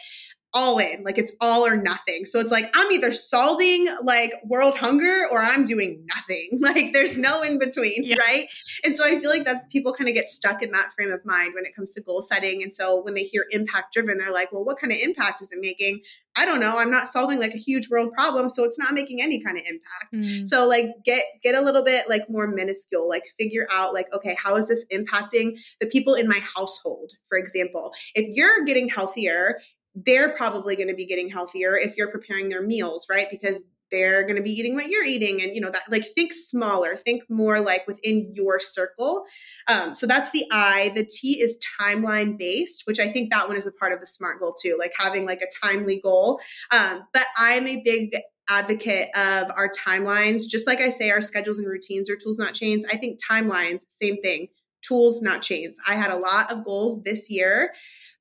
all in, like it's all or nothing. So it's like, I'm either solving like world hunger or I'm doing nothing. Like, there's no in between, yeah. Right? And so I feel like that's, people kind of get stuck in that frame of mind when it comes to goal setting. And so when they hear impact driven, they're like, well, what kind of impact is it making? I don't know. I'm not solving like a huge world problem, so it's not making any kind of impact. Mm. So like, get, get a little bit like more minuscule, like figure out like, okay, how is this impacting the people in my household? For example, if you're getting healthier, they're probably going to be getting healthier if you're preparing their meals, right? Because they're going to be eating what you're eating. And, you know, that, like, think smaller, think more like within your circle. Um, so that's the I. The T is timeline based, which I think that one is a part of the SMART goal too, like having like a timely goal. Um, but I'm a big advocate of our timelines. Just like I say, our schedules and routines are tools, not chains. I think timelines, same thing, tools, not chains. I had a lot of goals this year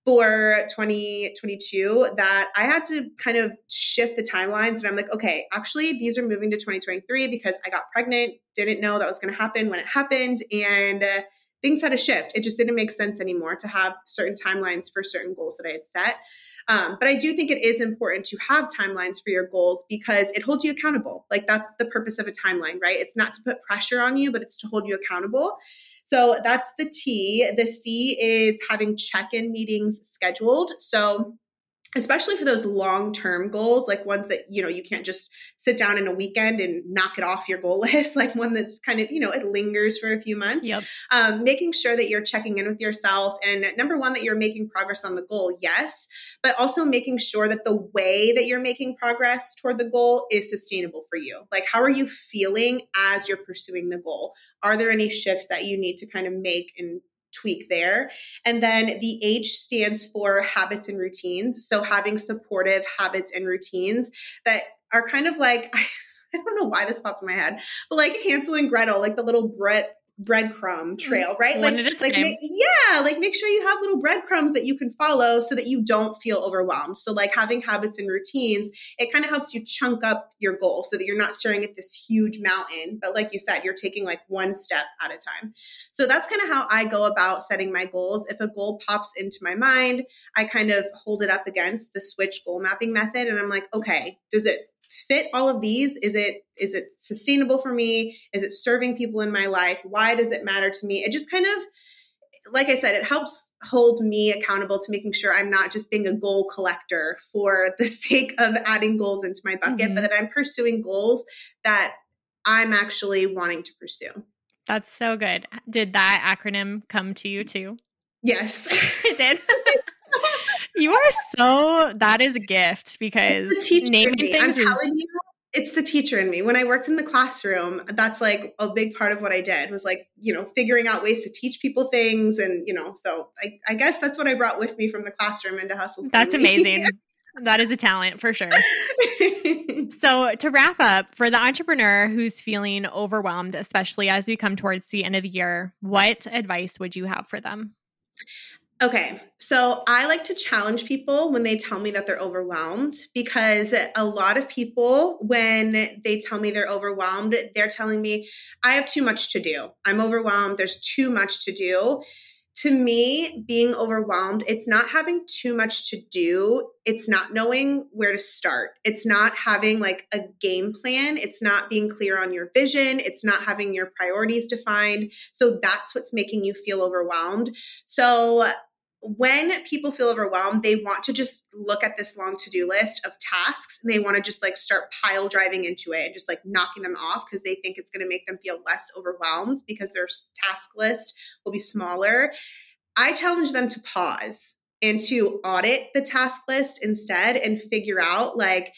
for twenty twenty-two that I had to kind of shift the timelines. And I'm like, okay, actually these are moving to twenty twenty-three because I got pregnant, didn't know that was going to happen when it happened. And uh, things had to shift. It just didn't make sense anymore to have certain timelines for certain goals that I had set. Um, but I do think it is important to have timelines for your goals because it holds you accountable. Like, that's the purpose of a timeline, right? It's not to put pressure on you, but it's to hold you accountable. So that's the T. The C is having check-in meetings scheduled. So especially for those long-term goals, like ones that, you know, you can't just sit down in a weekend and knock it off your goal list, like one that's kind of, you know, it lingers for a few months, yep. um, making sure that you're checking in with yourself. And number one, that you're making progress on the goal. Yes. But also making sure that the way that you're making progress toward the goal is sustainable for you. Like, how are you feeling as you're pursuing the goal? Are there any shifts that you need to kind of make and tweak there? And then the H stands for habits and routines. So having supportive habits and routines that are kind of like, I don't know why this popped in my head, but like Hansel and Gretel, like the little bread breadcrumb trail, right? One like, like make, yeah, like make sure you have little breadcrumbs that you can follow so that you don't feel overwhelmed. So like having habits and routines, it kind of helps you chunk up your goal so that you're not staring at this huge mountain. But like you said, you're taking like one step at a time. So that's kind of how I go about setting my goals. If a goal pops into my mind, I kind of hold it up against the switch goal mapping method. And I'm like, okay, does it fit all of these? Is it, is it sustainable for me? Is it serving people in my life? Why does it matter to me? It just kind of, like I said, it helps hold me accountable to making sure I'm not just being a goal collector for the sake of adding goals into my bucket, mm-hmm. but that I'm pursuing goals that I'm actually wanting to pursue. That's so good. Did that acronym come to you too? Yes. It did. You are so, that is a gift because naming things I'm is... telling you, it's the teacher in me. When I worked in the classroom, that's like a big part of what I did was like, you know, figuring out ways to teach people things. And, you know, so I, I guess that's what I brought with me from the classroom into Hustle Sanely. That's amazing. That is a talent for sure. So to wrap up, for the entrepreneur who's feeling overwhelmed, especially as we come towards the end of the year, what advice would you have for them? Okay. So I like to challenge people when they tell me that they're overwhelmed, because a lot of people, when they tell me they're overwhelmed, they're telling me, I have too much to do. I'm overwhelmed. There's too much to do. To me, being overwhelmed, it's not having too much to do. It's not knowing where to start. It's not having like a game plan. It's not being clear on your vision. It's not having your priorities defined. So that's what's making you feel overwhelmed. So when people feel overwhelmed, they want to just look at this long to-do list of tasks, and they want to just like start pile driving into it and just like knocking them off, because they think it's going to make them feel less overwhelmed because their task list will be smaller. I challenge them to pause and to audit the task list instead and figure out like,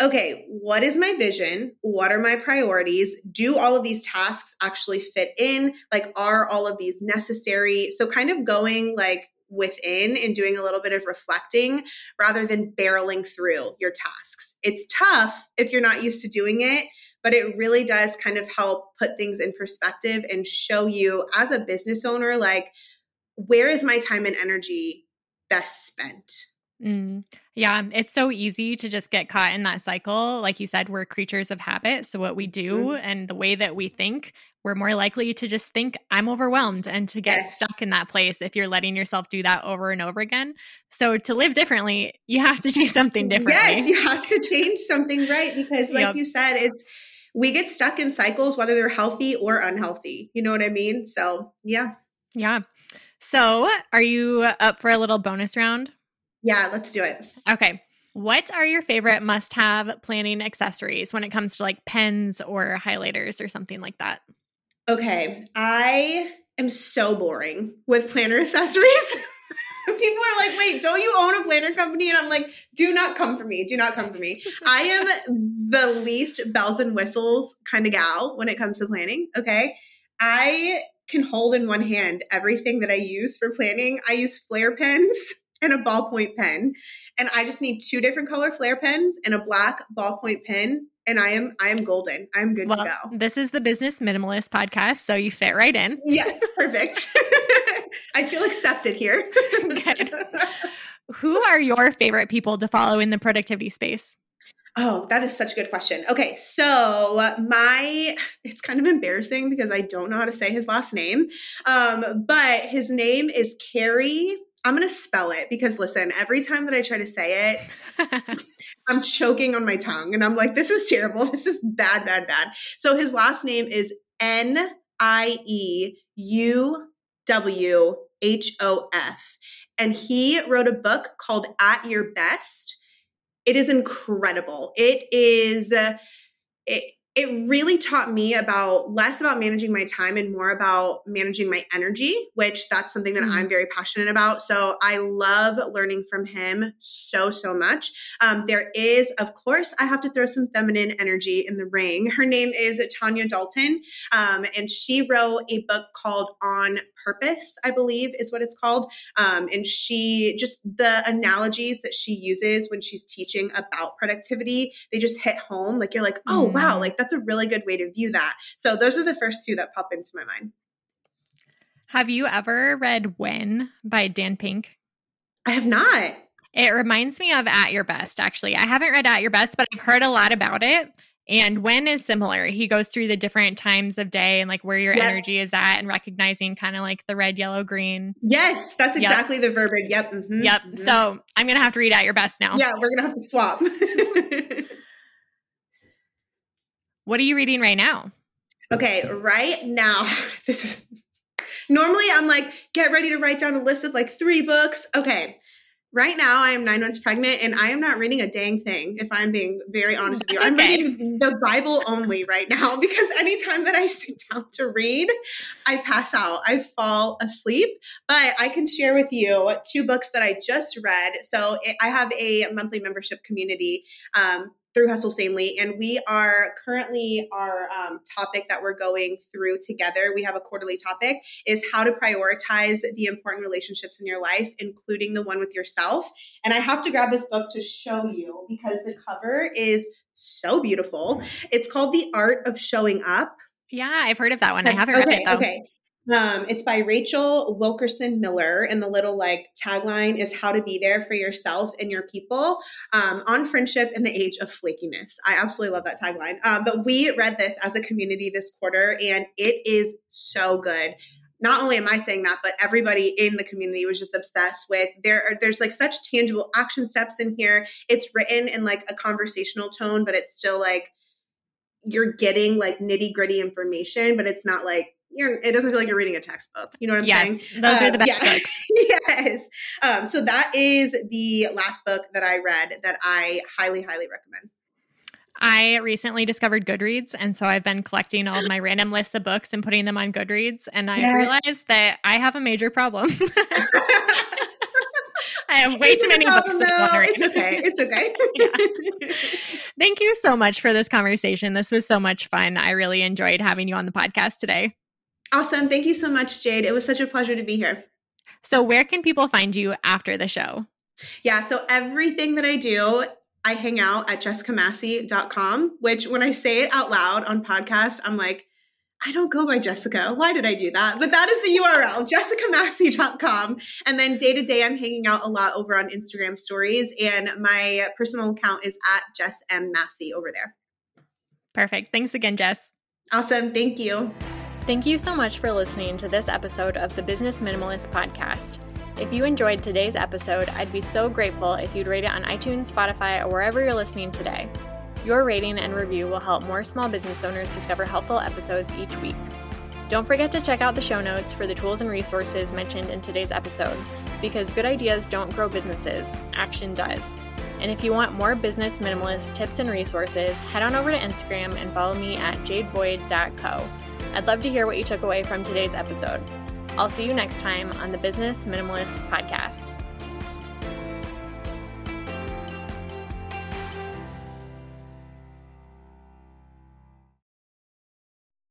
okay, what is my vision? What are my priorities? Do all of these tasks actually fit in? Like, are all of these necessary? So kind of going like within and doing a little bit of reflecting rather than barreling through your tasks. It's tough if you're not used to doing it, but it really does kind of help put things in perspective and show you as a business owner, like, where is my time and energy best spent? Mm. Yeah. It's so easy to just get caught in that cycle. Like you said, we're creatures of habit. So what we do mm-hmm. and the way that we think, we're more likely to just think I'm overwhelmed and to get yes. stuck in that place if you're letting yourself do that over and over again. So to live differently, you have to do something differently. Yes, you have to change something, right? Because like yep. you said, it's we get stuck in cycles, whether they're healthy or unhealthy. You know what I mean? So yeah. Yeah. So are you up for a little bonus round? Yeah, let's do it. Okay. What are your favorite must-have planning accessories when it comes to like pens or highlighters or something like that? Okay. I am so boring with planner accessories. People are like, wait, don't you own a planner company? And I'm like, do not come for me. Do not come for me. I am the least bells and whistles kind of gal when it comes to planning. Okay. I can hold in one hand everything that I use for planning. I use Flair pens and a ballpoint pen. And I just need two different color Flair pens and a black ballpoint pen. And I am I am golden. I'm good well, to go. This is the Business Minimalist podcast, so you fit right in. Yes, perfect. I feel accepted here. Good. Who are your favorite people to follow in the productivity space? Oh, that is such a good question. Okay, so my, it's kind of embarrassing because I don't know how to say his last name, um, but his name is Carrie. I'm going to spell it because listen, every time that I try to say it, I'm choking on my tongue and I'm like, this is terrible. This is bad, bad, bad. So his last name is N I E U W H O F. And he wrote a book called At Your Best. It is incredible. It is, uh, it, It really taught me about less about managing my time and more about managing my energy, which that's something that I'm very passionate about. So I love learning from him so, so much. Um, there is, of course, I have to throw some feminine energy in the ring. Her name is Tanya Dalton, um, and she wrote a book called On Purpose, I believe is what it's called. Um, and she just the analogies that she uses when she's teaching about productivity, they just hit home. Like you're like, oh, wow, like that's That's a really good way to view that. So those are the first two that pop into my mind. Have you ever read When by Dan Pink? I have not. It reminds me of At Your Best, actually. I haven't read At Your Best, but I've heard a lot about it. And When is similar. He goes through the different times of day and like where your yep. energy is at and recognizing kind of like the red, yellow, green. Yes, that's exactly yep. the verbiage. Yep. Mm-hmm. Yep. Mm-hmm. So I'm going to have to read At Your Best now. Yeah, we're going to have to swap. What are you reading right now? Okay, right now, this is normally I'm like, get ready to write down a list of like three books. Okay, right now I am nine months pregnant and I am not reading a dang thing, if I'm being very honest with you. Okay. I'm reading the Bible only right now because anytime that I sit down to read, I pass out, I fall asleep. But I can share with you two books that I just read. So I have a monthly membership community. Um, through Hustle Sanely. And we are currently, our um, topic that we're going through together, we have a quarterly topic, is how to prioritize the important relationships in your life, including the one with yourself. And I have to grab this book to show you because the cover is so beautiful. It's called The Art of Showing Up. Yeah, I've heard of that one. I haven't okay, read it though. Okay. Um, it's by Rachel Wilkerson Miller, and the little like tagline is how to be there for yourself and your people um, on friendship in the age of flakiness. I absolutely love that tagline. Um, but we read this as a community this quarter, and it is so good. Not only am I saying that, but everybody in the community was just obsessed with there. Are, there's like such tangible action steps in here. It's written in like a conversational tone, but it's still like you're getting like nitty gritty information, but it's not like, You're, it doesn't feel like you're reading a textbook. You know what I'm yes, saying? Those um, are the best yeah. books. yes. Um, so that is the last book that I read that I highly, highly recommend. I recently discovered Goodreads, and so I've been collecting all of my random lists of books and putting them on Goodreads, and I yes. realized that I have a major problem. I have way it's too many problem, books. It's okay. It's okay. yeah. Thank you so much for this conversation. This was so much fun. I really enjoyed having you on the podcast today. Awesome. Thank you so much, Jade. It was such a pleasure to be here. So where can people find you after the show? Yeah. So everything that I do, I hang out at jessica massey dot com, which when I say it out loud on podcasts, I'm like, I don't go by Jessica. Why did I do that? But that is the U R L, jessica massey dot com. And then day to day, I'm hanging out a lot over on Instagram stories. And my personal account is at Jess M. Massey over there. Perfect. Thanks again, Jess. Awesome. Thank you. Thank you so much for listening to this episode of the Business Minimalist Podcast. If you enjoyed today's episode, I'd be so grateful if you'd rate it on iTunes, Spotify, or wherever you're listening today. Your rating and review will help more small business owners discover helpful episodes each week. Don't forget to check out the show notes for the tools and resources mentioned in today's episode, because good ideas don't grow businesses, action does. And if you want more business minimalist tips and resources, head on over to Instagram and follow me at jade boyd dot co. I'd love to hear what you took away from today's episode. I'll see you next time on the Business Minimalist Podcast.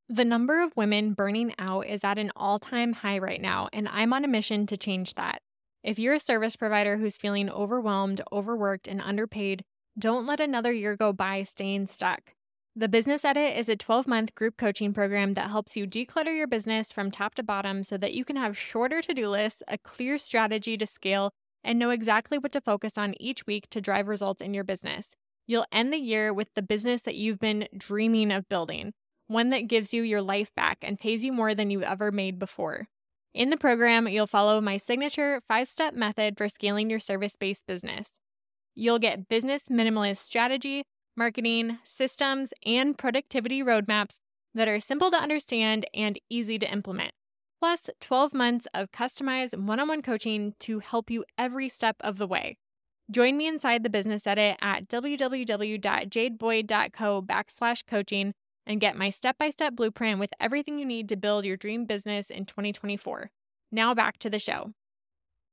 The number of women burning out is at an all-time high right now, and I'm on a mission to change that. If you're a service provider who's feeling overwhelmed, overworked, and underpaid, don't let another year go by staying stuck. The Business Edit is a twelve-month group coaching program that helps you declutter your business from top to bottom so that you can have shorter to-do lists, a clear strategy to scale, and know exactly what to focus on each week to drive results in your business. You'll end the year with the business that you've been dreaming of building, one that gives you your life back and pays you more than you ever made before. In the program, you'll follow my signature five-step method for scaling your service-based business. You'll get business minimalist strategy, marketing, systems, and productivity roadmaps that are simple to understand and easy to implement. Plus, twelve months of customized one-on-one coaching to help you every step of the way. Join me inside the Business Edit at www.jadeboyd.co backslash coaching and get my step-by-step blueprint with everything you need to build your dream business in twenty twenty-four. Now back to the show.